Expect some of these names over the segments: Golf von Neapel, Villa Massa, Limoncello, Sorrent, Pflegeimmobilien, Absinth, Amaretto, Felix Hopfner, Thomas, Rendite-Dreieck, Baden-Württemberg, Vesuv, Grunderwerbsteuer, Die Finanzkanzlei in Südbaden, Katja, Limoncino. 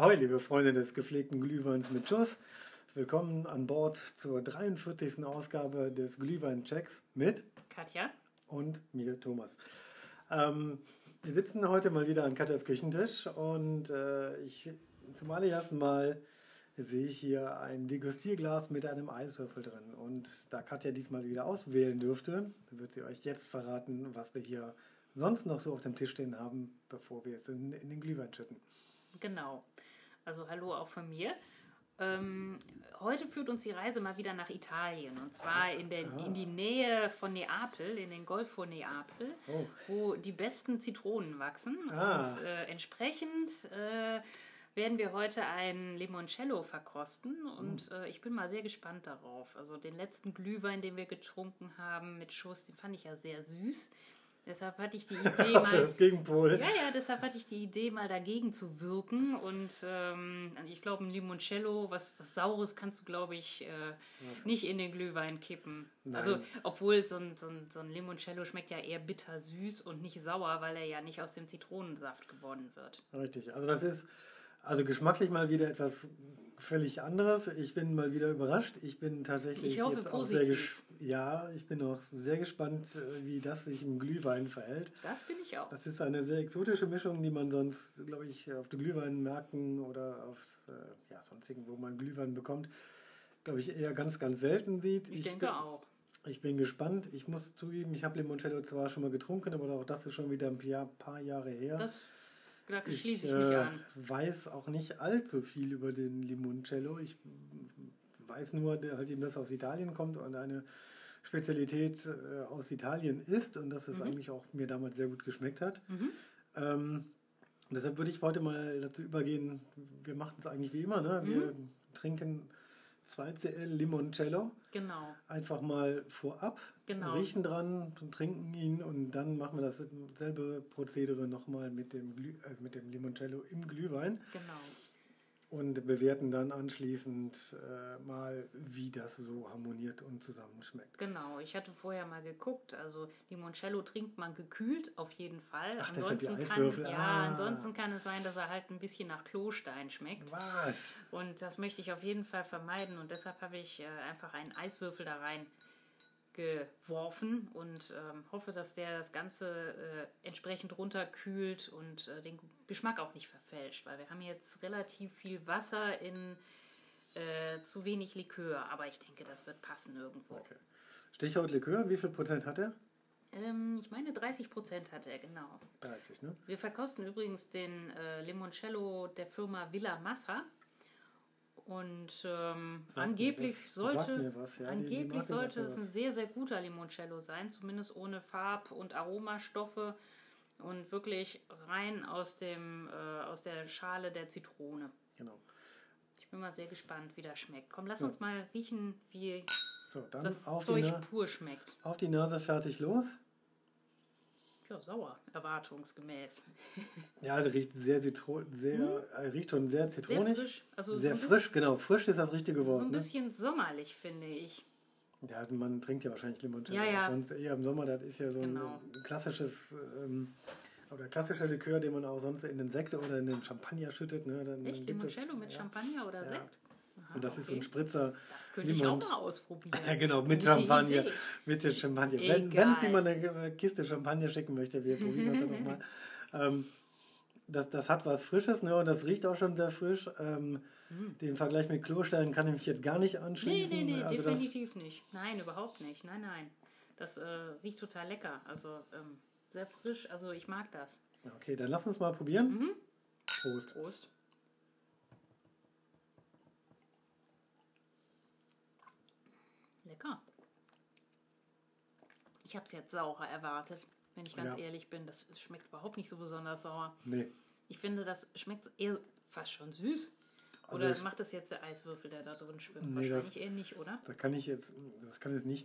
Ahoi, liebe Freunde des gepflegten Glühweins mit Schuss. Willkommen an Bord zur 43. Ausgabe des Glühwein-Checks mit Katja und mir, Thomas. Wir sitzen heute mal wieder an Katjas Küchentisch und zum allerersten Mal sehe ich hier ein Degustierglas mit einem Eiswürfel drin. Und da Katja diesmal wieder auswählen dürfte, wird sie euch jetzt verraten, was wir hier sonst noch so auf dem Tisch stehen haben, bevor wir es in den Glühwein schütten. Genau. Also hallo auch von mir. Heute führt uns die Reise mal wieder nach Italien, und zwar in die Nähe von Neapel, in den Golf von Neapel, wo die besten Zitronen wachsen. Und entsprechend werden wir heute ein Limoncello verkosten und ich bin mal sehr gespannt darauf. Also den letzten Glühwein, den wir getrunken haben mit Schuss, den fand ich ja sehr süß. Deshalb hatte ich die Idee, mal dagegen zu wirken, und ich glaube, ein Limoncello, was Saures kannst du, glaube ich, nicht in den Glühwein kippen. Nein. Also, obwohl so ein Limoncello schmeckt ja eher bitter-süß und nicht sauer, weil er ja nicht aus dem Zitronensaft gewonnen wird. Richtig, also das ist geschmacklich mal wieder etwas völlig anderes. Ich bin mal wieder überrascht. Ich bin tatsächlich ich bin auch sehr gespannt, wie das sich im Glühwein verhält. Das bin ich auch. Das ist eine sehr exotische Mischung, die man sonst, glaube ich, auf den Glühweinmärkten oder auf sonstigen, wo man Glühwein bekommt, glaube ich, eher ganz, ganz selten sieht. Ich denke auch. Ich bin gespannt. Ich muss zugeben, ich habe Limoncello zwar schon mal getrunken, aber auch das ist schon wieder ein paar Jahre her. Ich weiß auch nicht allzu viel über den Limoncello. Ich weiß nur, dass er aus Italien kommt und eine Spezialität aus Italien ist und dass es eigentlich auch mir damals sehr gut geschmeckt hat. Deshalb würde ich heute mal dazu übergehen, wir machen es eigentlich wie immer, ne? Wir trinken 2cl Limoncello. Genau. Einfach mal vorab. Genau. Riechen dran, trinken ihn und dann machen wir dasselbe Prozedere nochmal mit dem Limoncello im Glühwein. Genau. Und bewerten dann anschließend mal, wie das so harmoniert und zusammenschmeckt. Genau, ich hatte vorher mal geguckt, also Limoncello trinkt man gekühlt auf jeden Fall. Ach, ansonsten das hat die Eiswürfel. Ansonsten kann es sein, dass er halt ein bisschen nach Klostein schmeckt. Was? Und das möchte ich auf jeden Fall vermeiden, und deshalb habe ich einfach einen Eiswürfel da rein geworfen und hoffe, dass der das Ganze entsprechend runterkühlt und den Geschmack auch nicht verfälscht, weil wir haben jetzt relativ viel Wasser in zu wenig Likör, aber ich denke, das wird passen irgendwo. Okay. Stichwort Likör, wie viel Prozent hat er? Ich meine 30% hat er, genau. 30, ne? Wir verkosten übrigens den Limoncello der Firma Villa Massa. Und angeblich sollte es ein sehr, sehr guter Limoncello sein, zumindest ohne Farb- und Aromastoffe und wirklich rein aus der Schale der Zitrone. Genau. Ich bin mal sehr gespannt, wie das schmeckt. Komm, lass uns mal riechen, wie das Zeug pur schmeckt. Auf die Nase, fertig, los. Ja, sauer, erwartungsgemäß. Ja, also riecht riecht schon sehr zitronig. Sehr frisch. Also sehr frisch, genau. Frisch ist das richtige Wort. So ein bisschen sommerlich, finde ich. Ja, man trinkt ja wahrscheinlich Limoncello. Ja. Sonst eher im Sommer, das ist ja so ein klassisches klassischer Likör, den man auch sonst in den Sekt oder in den Champagner schüttet. Ne? Echt? Limoncello mit Champagner oder Sekt? Aha, und das ist so ein Spritzer. Das könnte ich auch mal ausprobieren. Ja, genau, mit Champagner. Wenn es jemand eine Kiste Champagner schicken möchte, wir probieren das dann nochmal. Das hat was Frisches, ne? Und das riecht auch schon sehr frisch. Den Vergleich mit Klostein kann ich mich jetzt gar nicht anschließen. Nee, also definitiv nicht. Nein, überhaupt nicht. Nein. Das riecht total lecker. Also sehr frisch. Also ich mag das. Okay, dann lass uns mal probieren. Prost. Prost. Lecker. Ich habe es jetzt saurer erwartet, wenn ich ganz ehrlich bin. Das schmeckt überhaupt nicht so besonders sauer. Nee. Ich finde, das schmeckt eher fast schon süß. Oder macht das jetzt der Eiswürfel, der da drin schwimmt? Nee, wahrscheinlich eher nicht, oder? Das kann jetzt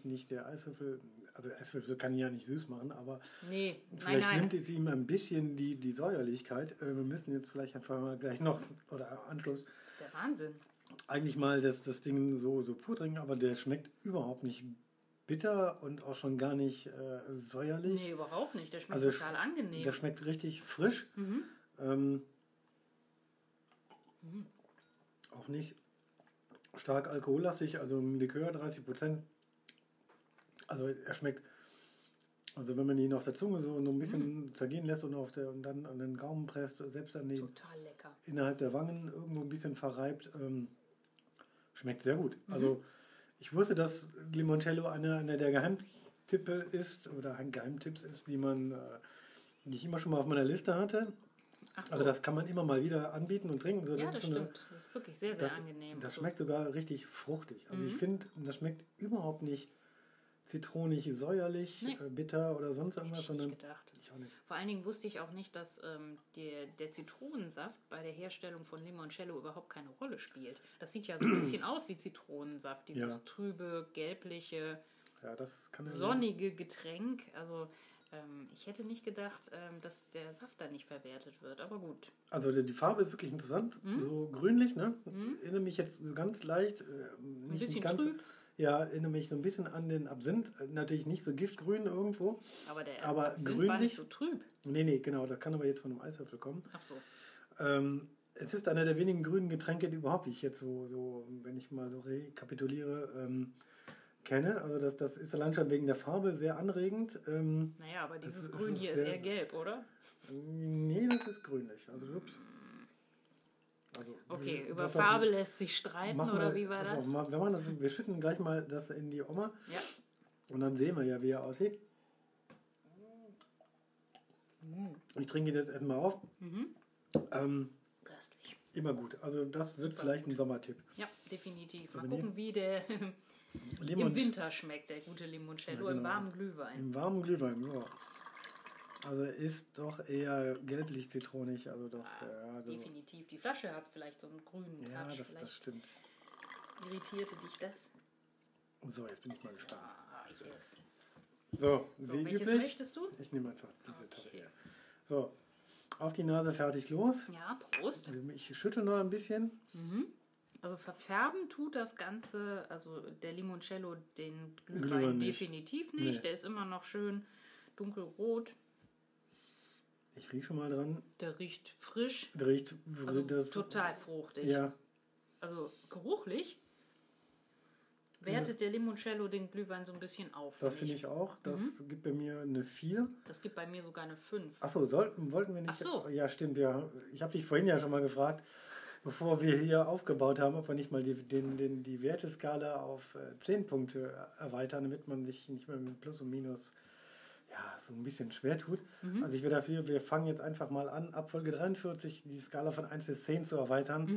nicht der Eiswürfel. Also der Eiswürfel kann ihn ja nicht süß machen, aber vielleicht nimmt es ihm ein bisschen die Säuerlichkeit. Wir müssen jetzt vielleicht einfach mal gleich noch, oder Anschluss. Das ist der Wahnsinn. Eigentlich mal das Ding so pur trinken, aber der schmeckt überhaupt nicht bitter und auch schon gar nicht säuerlich. Nee, überhaupt nicht. Der schmeckt total angenehm. Der schmeckt richtig frisch. auch nicht stark alkohollastig, also Likör 30%. Also er schmeckt, also wenn man ihn auf der Zunge so ein bisschen zergehen lässt und, dann an den Gaumen presst, selbst an den innerhalb der Wangen irgendwo ein bisschen verreibt, schmeckt sehr gut. Also ich wusste, dass Limoncello einer der Geheimtipps ist, die man, die ich immer schon mal auf meiner Liste hatte. Ach so. Also das kann man immer mal wieder anbieten und trinken. So, ja, das stimmt. Das ist wirklich sehr, sehr angenehm. Das schmeckt sogar richtig fruchtig. Also ich finde, das schmeckt überhaupt nicht zitronig, säuerlich, bitter oder sonst irgendwas. Sondern ich auch nicht. Vor allen Dingen wusste ich auch nicht, dass der Zitronensaft bei der Herstellung von Limoncello überhaupt keine Rolle spielt. Das sieht ja so ein bisschen aus wie Zitronensaft. Dieses trübe, gelbliche, das kann sonnige Getränk. Also ich hätte nicht gedacht, dass der Saft da nicht verwertet wird, aber gut. Also die Farbe ist wirklich interessant, so grünlich, ne? Erinnere mich jetzt so ganz leicht, nicht ganz trüb. Ja, erinnere mich so ein bisschen an den Absinth, natürlich nicht so giftgrün irgendwo. Aber der Absinth grünlich, war nicht so trüb. Nee, genau, das kann aber jetzt von einem Eiswürfel kommen. Ach so. Es ist einer der wenigen grünen Getränke, die überhaupt ich jetzt so, wenn ich mal so rekapituliere, kenne. Also das ist allein schon wegen der Farbe sehr anregend. Aber dieses Grün hier ist eher gelb, oder? Nee, das ist grünlich. Okay, über Farbe lässt sich streiten, oder wie war das? Wir schütten gleich mal das in die Oma. Ja. Und dann sehen wir ja, wie er aussieht. Ich trinke ihn jetzt erstmal auf. Köstlich. Immer gut. Also das wird vielleicht ein Sommertipp. Ja, definitiv. Mal gucken, wie der im Winter schmeckt, der gute Limoncello, im warmen Glühwein. Im warmen Glühwein, ja. Also ist doch eher gelblich-zitronig. Also doch, definitiv. Die Flasche hat vielleicht so einen grünen Touch. Ja, das stimmt. Irritierte dich das? So, jetzt bin ich mal gespannt. Ja, yes. So, wie üblich. Möchtest du? Ich nehme einfach diese Tasse hier. So, auf die Nase, fertig, los. Ja, Prost. Ich schüttel noch ein bisschen. Also verfärben tut das Ganze, also der Limoncello den Glühwein definitiv nicht. Nee. Der ist immer noch schön dunkelrot. Ich rieche schon mal dran. Der riecht frisch. Der riecht also total fruchtig. Ja. Also geruchlich wertet der Limoncello den Glühwein so ein bisschen auf. Das finde ich auch. Das gibt bei mir eine 4. Das gibt bei mir sogar eine 5. Achso, wollten wir nicht... Ach so. Ja, stimmt. Ja. Ich habe dich vorhin ja schon mal gefragt, bevor wir hier aufgebaut haben, ob wir nicht mal die Werteskala auf 10 Punkte erweitern, damit man sich nicht mehr mit Plus und Minus so ein bisschen schwer tut. Also ich wäre dafür, wir fangen jetzt einfach mal an, ab Folge 43 die Skala von 1 bis 10 zu erweitern.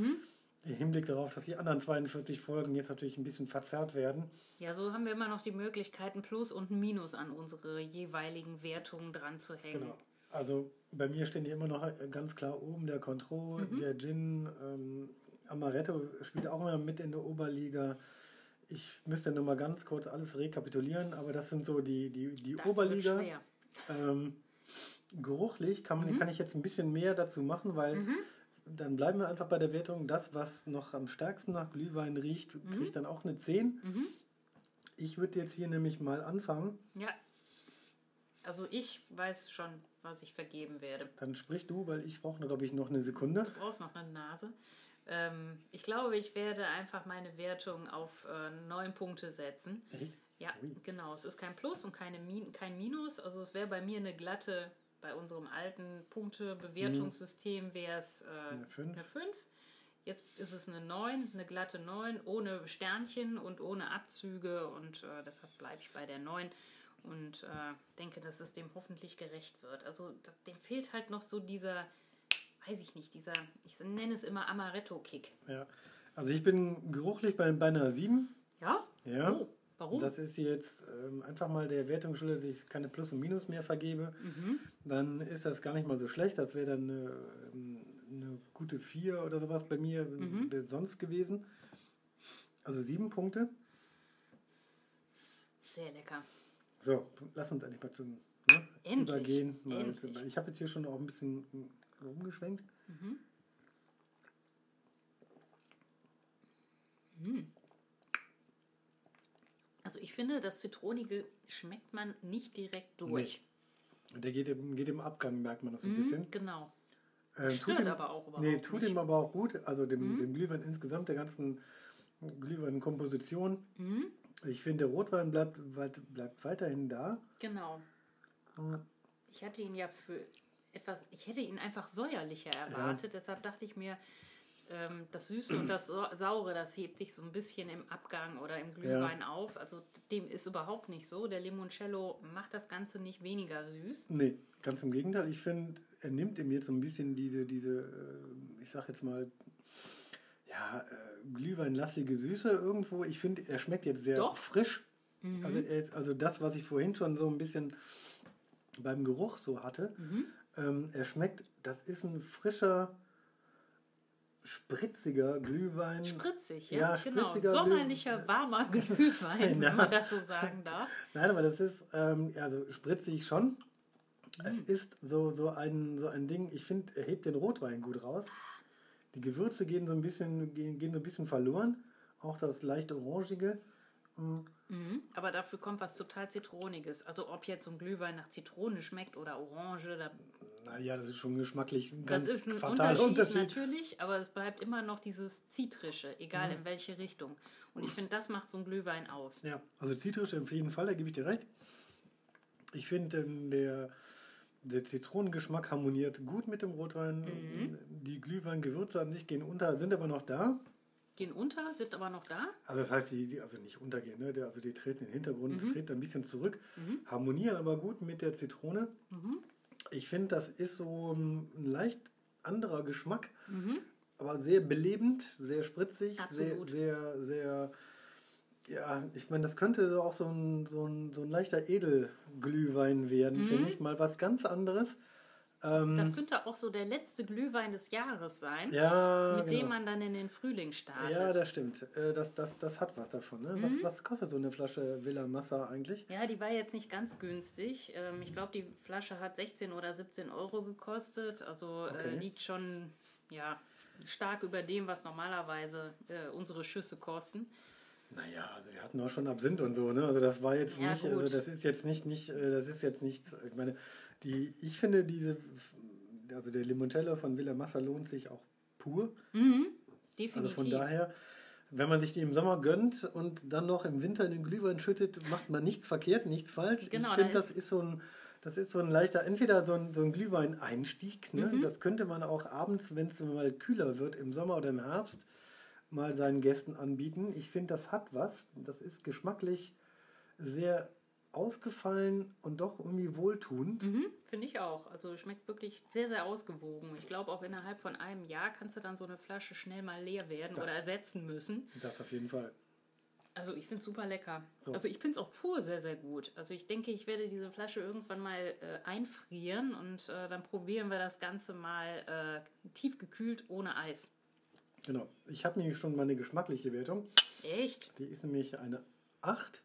Im Hinblick darauf, dass die anderen 42 Folgen jetzt natürlich ein bisschen verzerrt werden. Ja, so haben wir immer noch die Möglichkeit, ein Plus und ein Minus an unsere jeweiligen Wertungen dran zu hängen. Genau. Also bei mir stehen die immer noch ganz klar oben, der Cointreau, der Gin, Amaretto spielt auch immer mit in der Oberliga. Ich müsste noch mal ganz kurz alles rekapitulieren, aber das sind so die Oberliga. Wird schwer. Geruchlich kann ich jetzt ein bisschen mehr dazu machen, weil dann bleiben wir einfach bei der Wertung. Das, was noch am stärksten nach Glühwein riecht, kriegt dann auch eine 10. Ich würde jetzt hier nämlich mal anfangen. Ja. Also ich weiß schon, was ich vergeben werde. Dann sprich du, weil ich brauche, glaube ich, noch eine Sekunde. Du brauchst noch eine Nase. Ich glaube, ich werde einfach meine Wertung auf 9 Punkte setzen. Echt? Ja, genau. Es ist kein Plus und kein Minus. Also es wäre bei mir eine glatte, bei unserem alten Punktebewertungssystem wäre es eine 5. Jetzt ist es eine 9, eine glatte 9, ohne Sternchen und ohne Abzüge. Und deshalb bleibe ich bei der 9. Und denke, dass es dem hoffentlich gerecht wird. Also dem fehlt halt noch so dieser, weiß ich nicht, dieser, ich nenne es immer Amaretto-Kick. Ja, also ich bin geruchlich bei einer 7. Ja? Ja. Oh, warum? Das ist jetzt einfach mal der Wertungsschule, dass ich keine Plus und Minus mehr vergebe. Dann ist das gar nicht mal so schlecht. Das wäre dann eine gute 4 oder sowas bei mir sonst gewesen. Also 7 Punkte. Sehr lecker. So, lass uns endlich mal zum Übergehen. Ich habe jetzt hier schon auch ein bisschen rumgeschwenkt. Also ich finde, das Zitronige schmeckt man nicht direkt durch. Nee. Der geht im Abgang, merkt man das so ein bisschen. Genau. Stört dem, aber auch überhaupt tut nicht. Dem aber auch gut, also dem Glühwein insgesamt, der ganzen Glühwein-Komposition. Mhm. Ich finde, der Rotwein bleibt weiterhin da. Genau. Ich hatte ihn ja für etwas, ich hätte ihn einfach säuerlicher erwartet, deshalb dachte ich mir, das Süße und das Saure, das hebt sich so ein bisschen im Abgang oder im Glühwein auf. Also dem ist überhaupt nicht so. Der Limoncello macht das Ganze nicht weniger süß. Nee, ganz im Gegenteil. Ich finde, er nimmt ihm jetzt so ein bisschen diese ich sag jetzt mal, glühweinlassige Süße irgendwo. Ich finde, er schmeckt jetzt sehr frisch. Mhm. Also das, was ich vorhin schon so ein bisschen beim Geruch so hatte, er schmeckt, das ist ein frischer, spritziger Glühwein. Spritzig, ja genau. Sommerlicher, warmer Glühwein, wenn man das so sagen darf. Nein, aber das ist, also spritzig schon. Mm. Es ist so ein Ding, ich finde, er hebt den Rotwein gut raus. Die Gewürze gehen so ein bisschen verloren. Auch das leicht Orangige. Aber dafür kommt was total Zitroniges. Also ob jetzt so ein Glühwein nach Zitrone schmeckt oder Orange. Naja, das ist schon geschmacklich ganz fataler Unterschied. Natürlich, aber es bleibt immer noch dieses Zitrische, egal in welche Richtung. Und ich finde, das macht so ein Glühwein aus. Ja, also zitrisch auf jeden Fall, da gebe ich dir recht. Ich finde, der Zitronengeschmack harmoniert gut mit dem Rotwein. Mhm. Die Glühweingewürze an sich gehen unter, sind aber noch da. Also das heißt, die also nicht untergehen, ne? Also die treten in den Hintergrund, treten ein bisschen zurück, harmonieren aber gut mit der Zitrone. Mhm. Ich finde, das ist so ein leicht anderer Geschmack, aber sehr belebend, sehr spritzig, sehr, sehr, sehr. Ja, ich meine, das könnte auch so ein leichter Edelglühwein werden, finde ich. Mal was ganz anderes. Das könnte auch so der letzte Glühwein des Jahres sein, dem man dann in den Frühling startet. Ja, das stimmt. Das hat was davon. Ne? Was kostet so eine Flasche Villa Massa eigentlich? Ja, die war jetzt nicht ganz günstig. Ich glaube, die Flasche hat 16 oder 17 Euro gekostet. Also liegt schon stark über dem, was normalerweise unsere Schüsse kosten. Naja, also wir hatten auch schon Absinth und so. Ne? Also das war jetzt nicht, gut. Also das ist jetzt nicht, das ist jetzt nichts, ich meine... Ich finde also der Limoncello von Villa Massa lohnt sich auch pur. Mhm, definitiv. Also von daher, wenn man sich die im Sommer gönnt und dann noch im Winter in den Glühwein schüttet, macht man nichts verkehrt, nichts falsch. Genau, ich finde, das ist so ein leichter, entweder so ein Glühwein-Einstieg. Ne? Mhm. Das könnte man auch abends, wenn es mal kühler wird, im Sommer oder im Herbst, mal seinen Gästen anbieten. Ich finde, das hat was. Das ist geschmacklich sehr ausgefallen und doch irgendwie wohltuend. Mhm, finde ich auch. Also schmeckt wirklich sehr, sehr ausgewogen. Ich glaube, auch innerhalb von einem Jahr kannst du dann so eine Flasche schnell mal leer werden oder ersetzen müssen. Das auf jeden Fall. Also ich finde es super lecker. So. Also ich finde es auch pur sehr, sehr gut. Also ich denke, ich werde diese Flasche irgendwann mal einfrieren und dann probieren wir das Ganze mal tiefgekühlt ohne Eis. Genau. Ich habe nämlich schon meine geschmackliche Wertung. Echt? Die ist nämlich eine 8.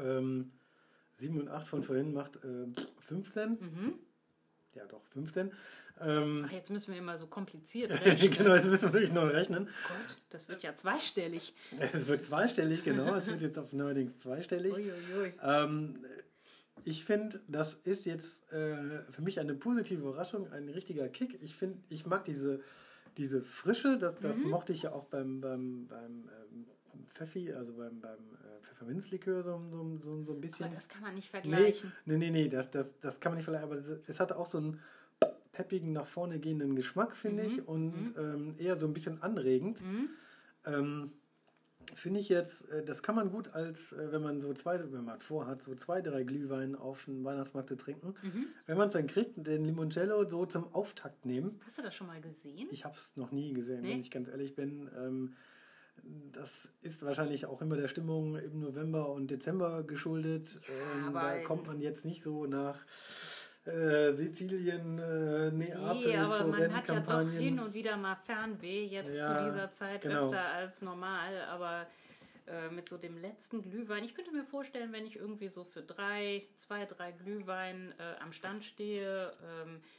7 und 8 von vorhin macht 15. Mhm. Ja, doch, 15. Jetzt müssen wir immer so kompliziert rechnen. Genau, jetzt müssen wir wirklich noch rechnen. Gott, das wird ja zweistellig. Es wird zweistellig, genau. Es wird jetzt auf neuerdings zweistellig. Uiuiui. Ich finde, das ist jetzt für mich eine positive Überraschung, ein richtiger Kick. Ich finde, ich mag diese Frische, das mochte ich ja auch beim Pfeffi, also beim Pfefferminzlikör so ein bisschen. Aber das kann man nicht vergleichen. Nee, das kann man nicht vergleichen. Aber es hat auch so einen peppigen, nach vorne gehenden Geschmack, finde ich. Und eher so ein bisschen anregend. Finde ich jetzt, das kann man gut als, wenn man vorhat, so 2, 3 Glühwein auf den Weihnachtsmarkt zu trinken. Wenn man es dann kriegt, den Limoncello so zum Auftakt nehmen. Hast du das schon mal gesehen? Ich habe es noch nie gesehen, wenn ich ganz ehrlich bin. Das ist wahrscheinlich auch immer der Stimmung im November und Dezember geschuldet. Ja, da kommt man jetzt nicht so nach Sizilien, Neapel, Sorrent, aber man hat ja doch hin und wieder mal Fernweh jetzt zu dieser Zeit öfter als normal. Aber mit so dem letzten Glühwein, ich könnte mir vorstellen, wenn ich irgendwie so für 2, 3 Glühwein am Stand stehe,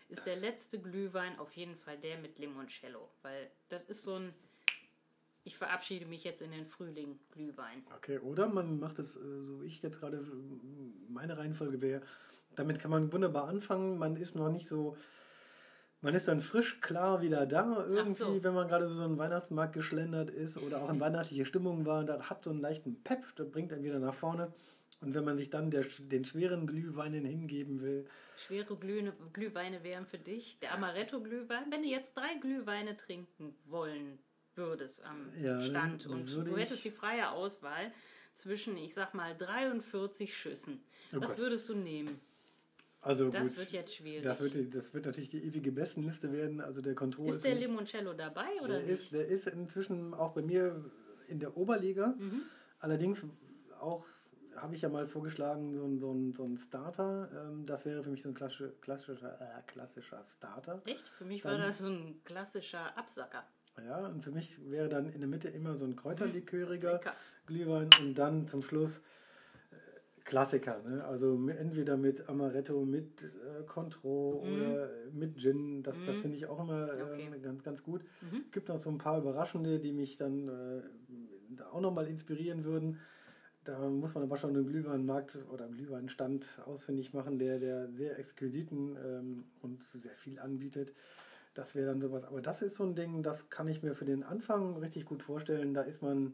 ist der letzte Glühwein auf jeden Fall der mit Limoncello. Weil das ist so ein... Ich verabschiede mich jetzt in den Frühling Glühwein. Okay, oder man macht es, so wie ich jetzt gerade, meine Reihenfolge wäre, damit kann man wunderbar anfangen. Man ist noch nicht so Man ist dann frisch klar wieder da irgendwie, wenn man gerade über so einen Weihnachtsmarkt geschlendert ist oder auch in weihnachtliche Stimmung war, da hat so einen leichten Pep, das bringt einen wieder nach vorne. Und wenn man sich dann den schweren Glühweinen hingeben will. Schwere Glühweine wären für dich der Amaretto-Glühwein. Wenn du jetzt 3 Glühweine trinken wollen würdest am Stand und du hättest die freie Auswahl zwischen, ich sag mal, 43 Schüssen. Was würdest du nehmen? Also das wird jetzt schwierig. Das wird natürlich die ewige Bestenliste werden. Also der Control ist der nicht, Limoncello dabei oder der nicht? Der ist inzwischen auch bei mir in der Oberliga. Mhm. Allerdings auch habe ich ja mal vorgeschlagen, so ein Starter. Das wäre für mich so ein klassischer Starter. Echt? Für mich war das so ein klassischer Absacker. Ja, und für mich wäre dann in der Mitte immer so ein kräuterliköriger Glühwein und dann zum Schluss Klassiker, ne? Also entweder mit Amaretto, mit Contro oder mit Gin, das finde ich auch immer ganz, ganz gut. Es gibt noch so ein paar Überraschende, die mich dann auch nochmal inspirieren würden. Da muss man aber schon einen Glühweinmarkt oder Glühweinstand ausfindig machen, der sehr exquisiten und sehr viel anbietet. Das wäre dann sowas. Aber das ist so ein Ding, das kann ich mir für den Anfang richtig gut vorstellen. Da ist man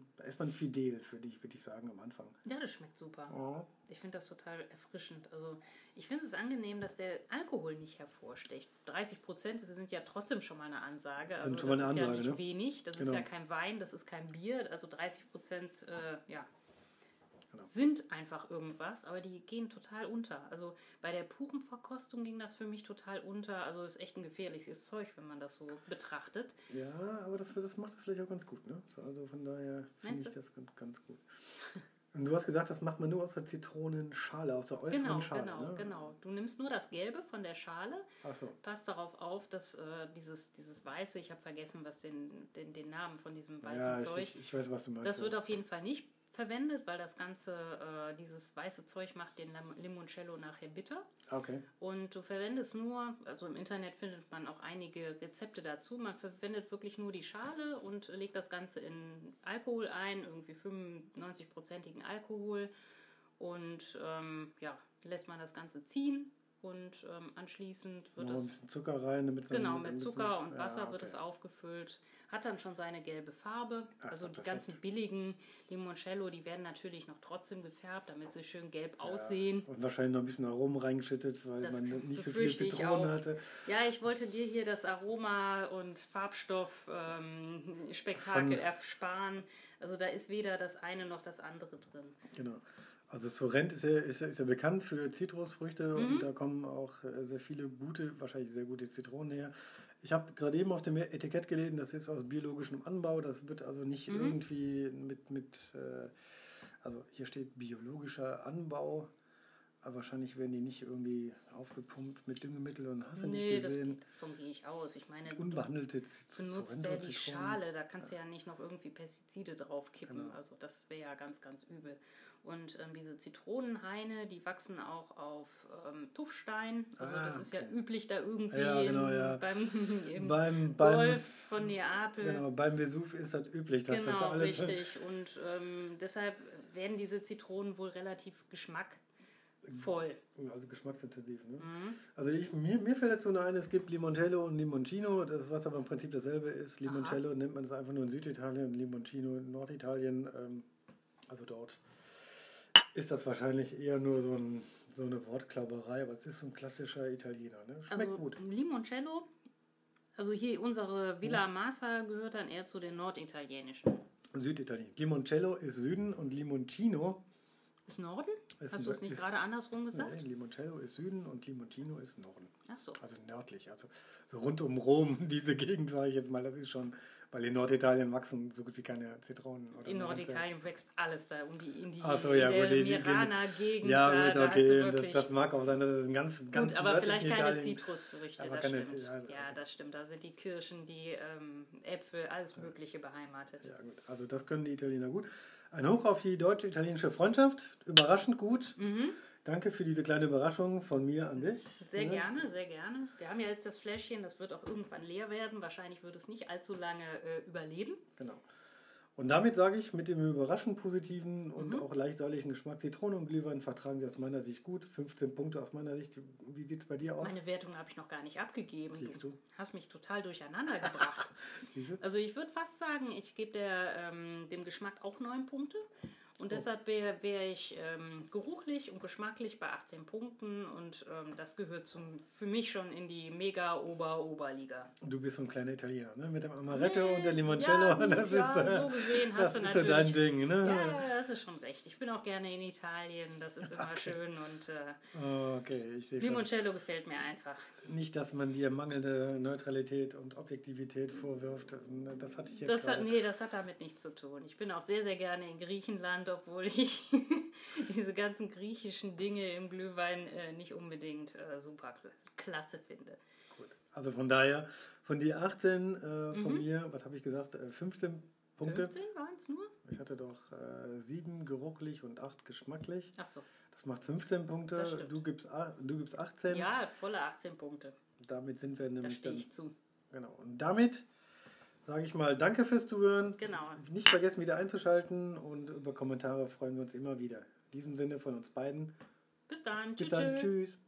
fidel für dich, würde ich sagen, am Anfang. Ja, das schmeckt super. Ja. Ich finde das total erfrischend. Also ich finde es angenehm, dass der Alkohol nicht hervorsticht. 30%, das sind ja trotzdem schon mal eine Ansage. Also das ist ja nicht wenig. Das ist ja kein Wein, das ist kein Bier. Also 30% sind einfach irgendwas, aber die gehen total unter. Also bei der puren Verkostung ging das für mich total unter. Also ist echt ein gefährliches Zeug, wenn man das so betrachtet. Ja, aber das macht es vielleicht auch ganz gut, ne? Also von daher finde ich das ganz, ganz gut. Und du hast gesagt, das macht man nur aus der Zitronenschale, aus der äußeren Schale. Genau. Du nimmst nur das Gelbe von der Schale, passt darauf auf, dass dieses Weiße, ich habe vergessen, was den Namen von diesem weißen Zeug. Ich weiß, was du meinst. Das wird auf jeden Fall nicht verwendet, weil das ganze, dieses weiße Zeug macht den Limoncello nachher bitter. Okay. Und du verwendest nur, also im Internet findet man auch einige Rezepte dazu, man verwendet wirklich nur die Schale und legt das Ganze in Alkohol ein, irgendwie 95%igen Alkohol und lässt man das Ganze ziehen und anschließend wird es... Ein bisschen Zucker rein, damit es... Genau, mit Zucker und Wasser wird es aufgefüllt. Hat dann schon seine gelbe Farbe. Die ganzen billigen Limoncello, die werden natürlich noch trotzdem gefärbt, damit sie schön gelb aussehen. Und wahrscheinlich noch ein bisschen Aromen reingeschüttet, weil man nicht so viel Zitronen hatte. Ja, ich wollte dir hier das Aroma- und Farbstoff-Spektakel ersparen. Also da ist weder das eine noch das andere drin. Genau. Also Sorrent ist ja bekannt für Zitrusfrüchte und da kommen auch sehr viele gute, wahrscheinlich sehr gute Zitronen her. Ich habe gerade eben auf dem Etikett gelesen, das ist aus biologischem Anbau, das wird also nicht irgendwie also hier steht biologischer Anbau, aber wahrscheinlich werden die nicht irgendwie aufgepumpt mit Düngemittel und hast du nicht gesehen. Nee, davon gehe ich aus. Ich meine, unbehandelte Zitronen. Du nutzt ja die Schale, da kannst du ja nicht noch irgendwie Pestizide draufkippen, also das wäre ja ganz, ganz übel. Und diese Zitronenhaine, die wachsen auch auf Tuffstein. Also das ist ja üblich da irgendwie beim Golf von Neapel. Genau, beim Vesuv ist das üblich, dass das da alles... Genau, richtig. Und deshalb werden diese Zitronen wohl relativ geschmackvoll. Also geschmacksintensiv, ne? Mhm. Also mir fällt dazu ein, es gibt Limoncello und Limoncino, das was aber im Prinzip dasselbe ist. Limoncello nennt man das einfach nur in Süditalien, Limoncino in Norditalien, also dort... ist das wahrscheinlich eher nur so eine Wortklauberei, aber es ist so ein klassischer Italiener. Ne? Schmeckt also gut. Limoncello, also hier unsere Villa Massa gehört dann eher zu den norditalienischen. Süditalien. Limoncello ist Süden und Limoncino ist Norden? Hast du es nicht gerade andersrum gesagt? Nein, Limoncello ist Süden und Limoncino ist Norden. Ach so. Also nördlich, also so rund um Rom, diese Gegend, sage ich jetzt mal, das ist schon... Weil in Norditalien wachsen so gut wie keine Zitronen. Oder in Norditalien wächst alles da um die Mirana-Gegend. Ja, gut, okay, das mag auch sein, das ist ein ganz gut, aber vielleicht keine Zitrusfrüchte, das stimmt. Ja, das stimmt, da sind die Kirschen, die Äpfel, alles Mögliche beheimatet. Ja, gut, also das können die Italiener gut. Ein Hoch auf die deutsch-italienische Freundschaft, überraschend gut. Mhm. Danke für diese kleine Überraschung von mir an dich. Sehr gerne, sehr gerne. Wir haben ja jetzt das Fläschchen, das wird auch irgendwann leer werden. Wahrscheinlich wird es nicht allzu lange überleben. Genau. Und damit sage ich, mit dem überraschend positiven und auch leicht säuerlichen Geschmack Zitrone und Glühwein vertragen sie aus meiner Sicht gut. 15 Punkte aus meiner Sicht. Wie sieht es bei dir aus? Meine Wertung habe ich noch gar nicht abgegeben. Siehst du? Hast mich total durcheinander gebracht. Also ich würde fast sagen, ich gebe dem Geschmack auch 9 Punkte. Und deshalb wäre ich geruchlich und geschmacklich bei 18 Punkten und das gehört für mich schon in die Mega-Oberliga. Du bist so ein kleiner Italiener, ne? Mit dem Amaretto und der Limoncello. Ja, das ist ja dein Ding, ne? Ja, das ist schon recht. Ich bin auch gerne in Italien, das ist immer schön. Und ich sehe Limoncello schon. Gefällt mir einfach. Nicht, dass man dir mangelnde Neutralität und Objektivität vorwirft. Das hatte ich jetzt das hat damit nichts zu tun. Ich bin auch sehr, sehr gerne in Griechenland, obwohl ich diese ganzen griechischen Dinge im Glühwein nicht unbedingt super klasse finde. Gut, also von daher, von dir 18, von mir, was habe ich gesagt, 15 Punkte. 15 waren es nur? Ich hatte doch 7 geruchlich und 8 geschmacklich. Ach so. Das macht 15 Punkte, du gibst 18. Ja, volle 18 Punkte. Damit sind wir nämlich da stehe ich zu. Genau, und damit sage ich mal, danke fürs Zuhören. Genau. Nicht vergessen, wieder einzuschalten und über Kommentare freuen wir uns immer wieder. In diesem Sinne von uns beiden. Bis dann. Tschüss.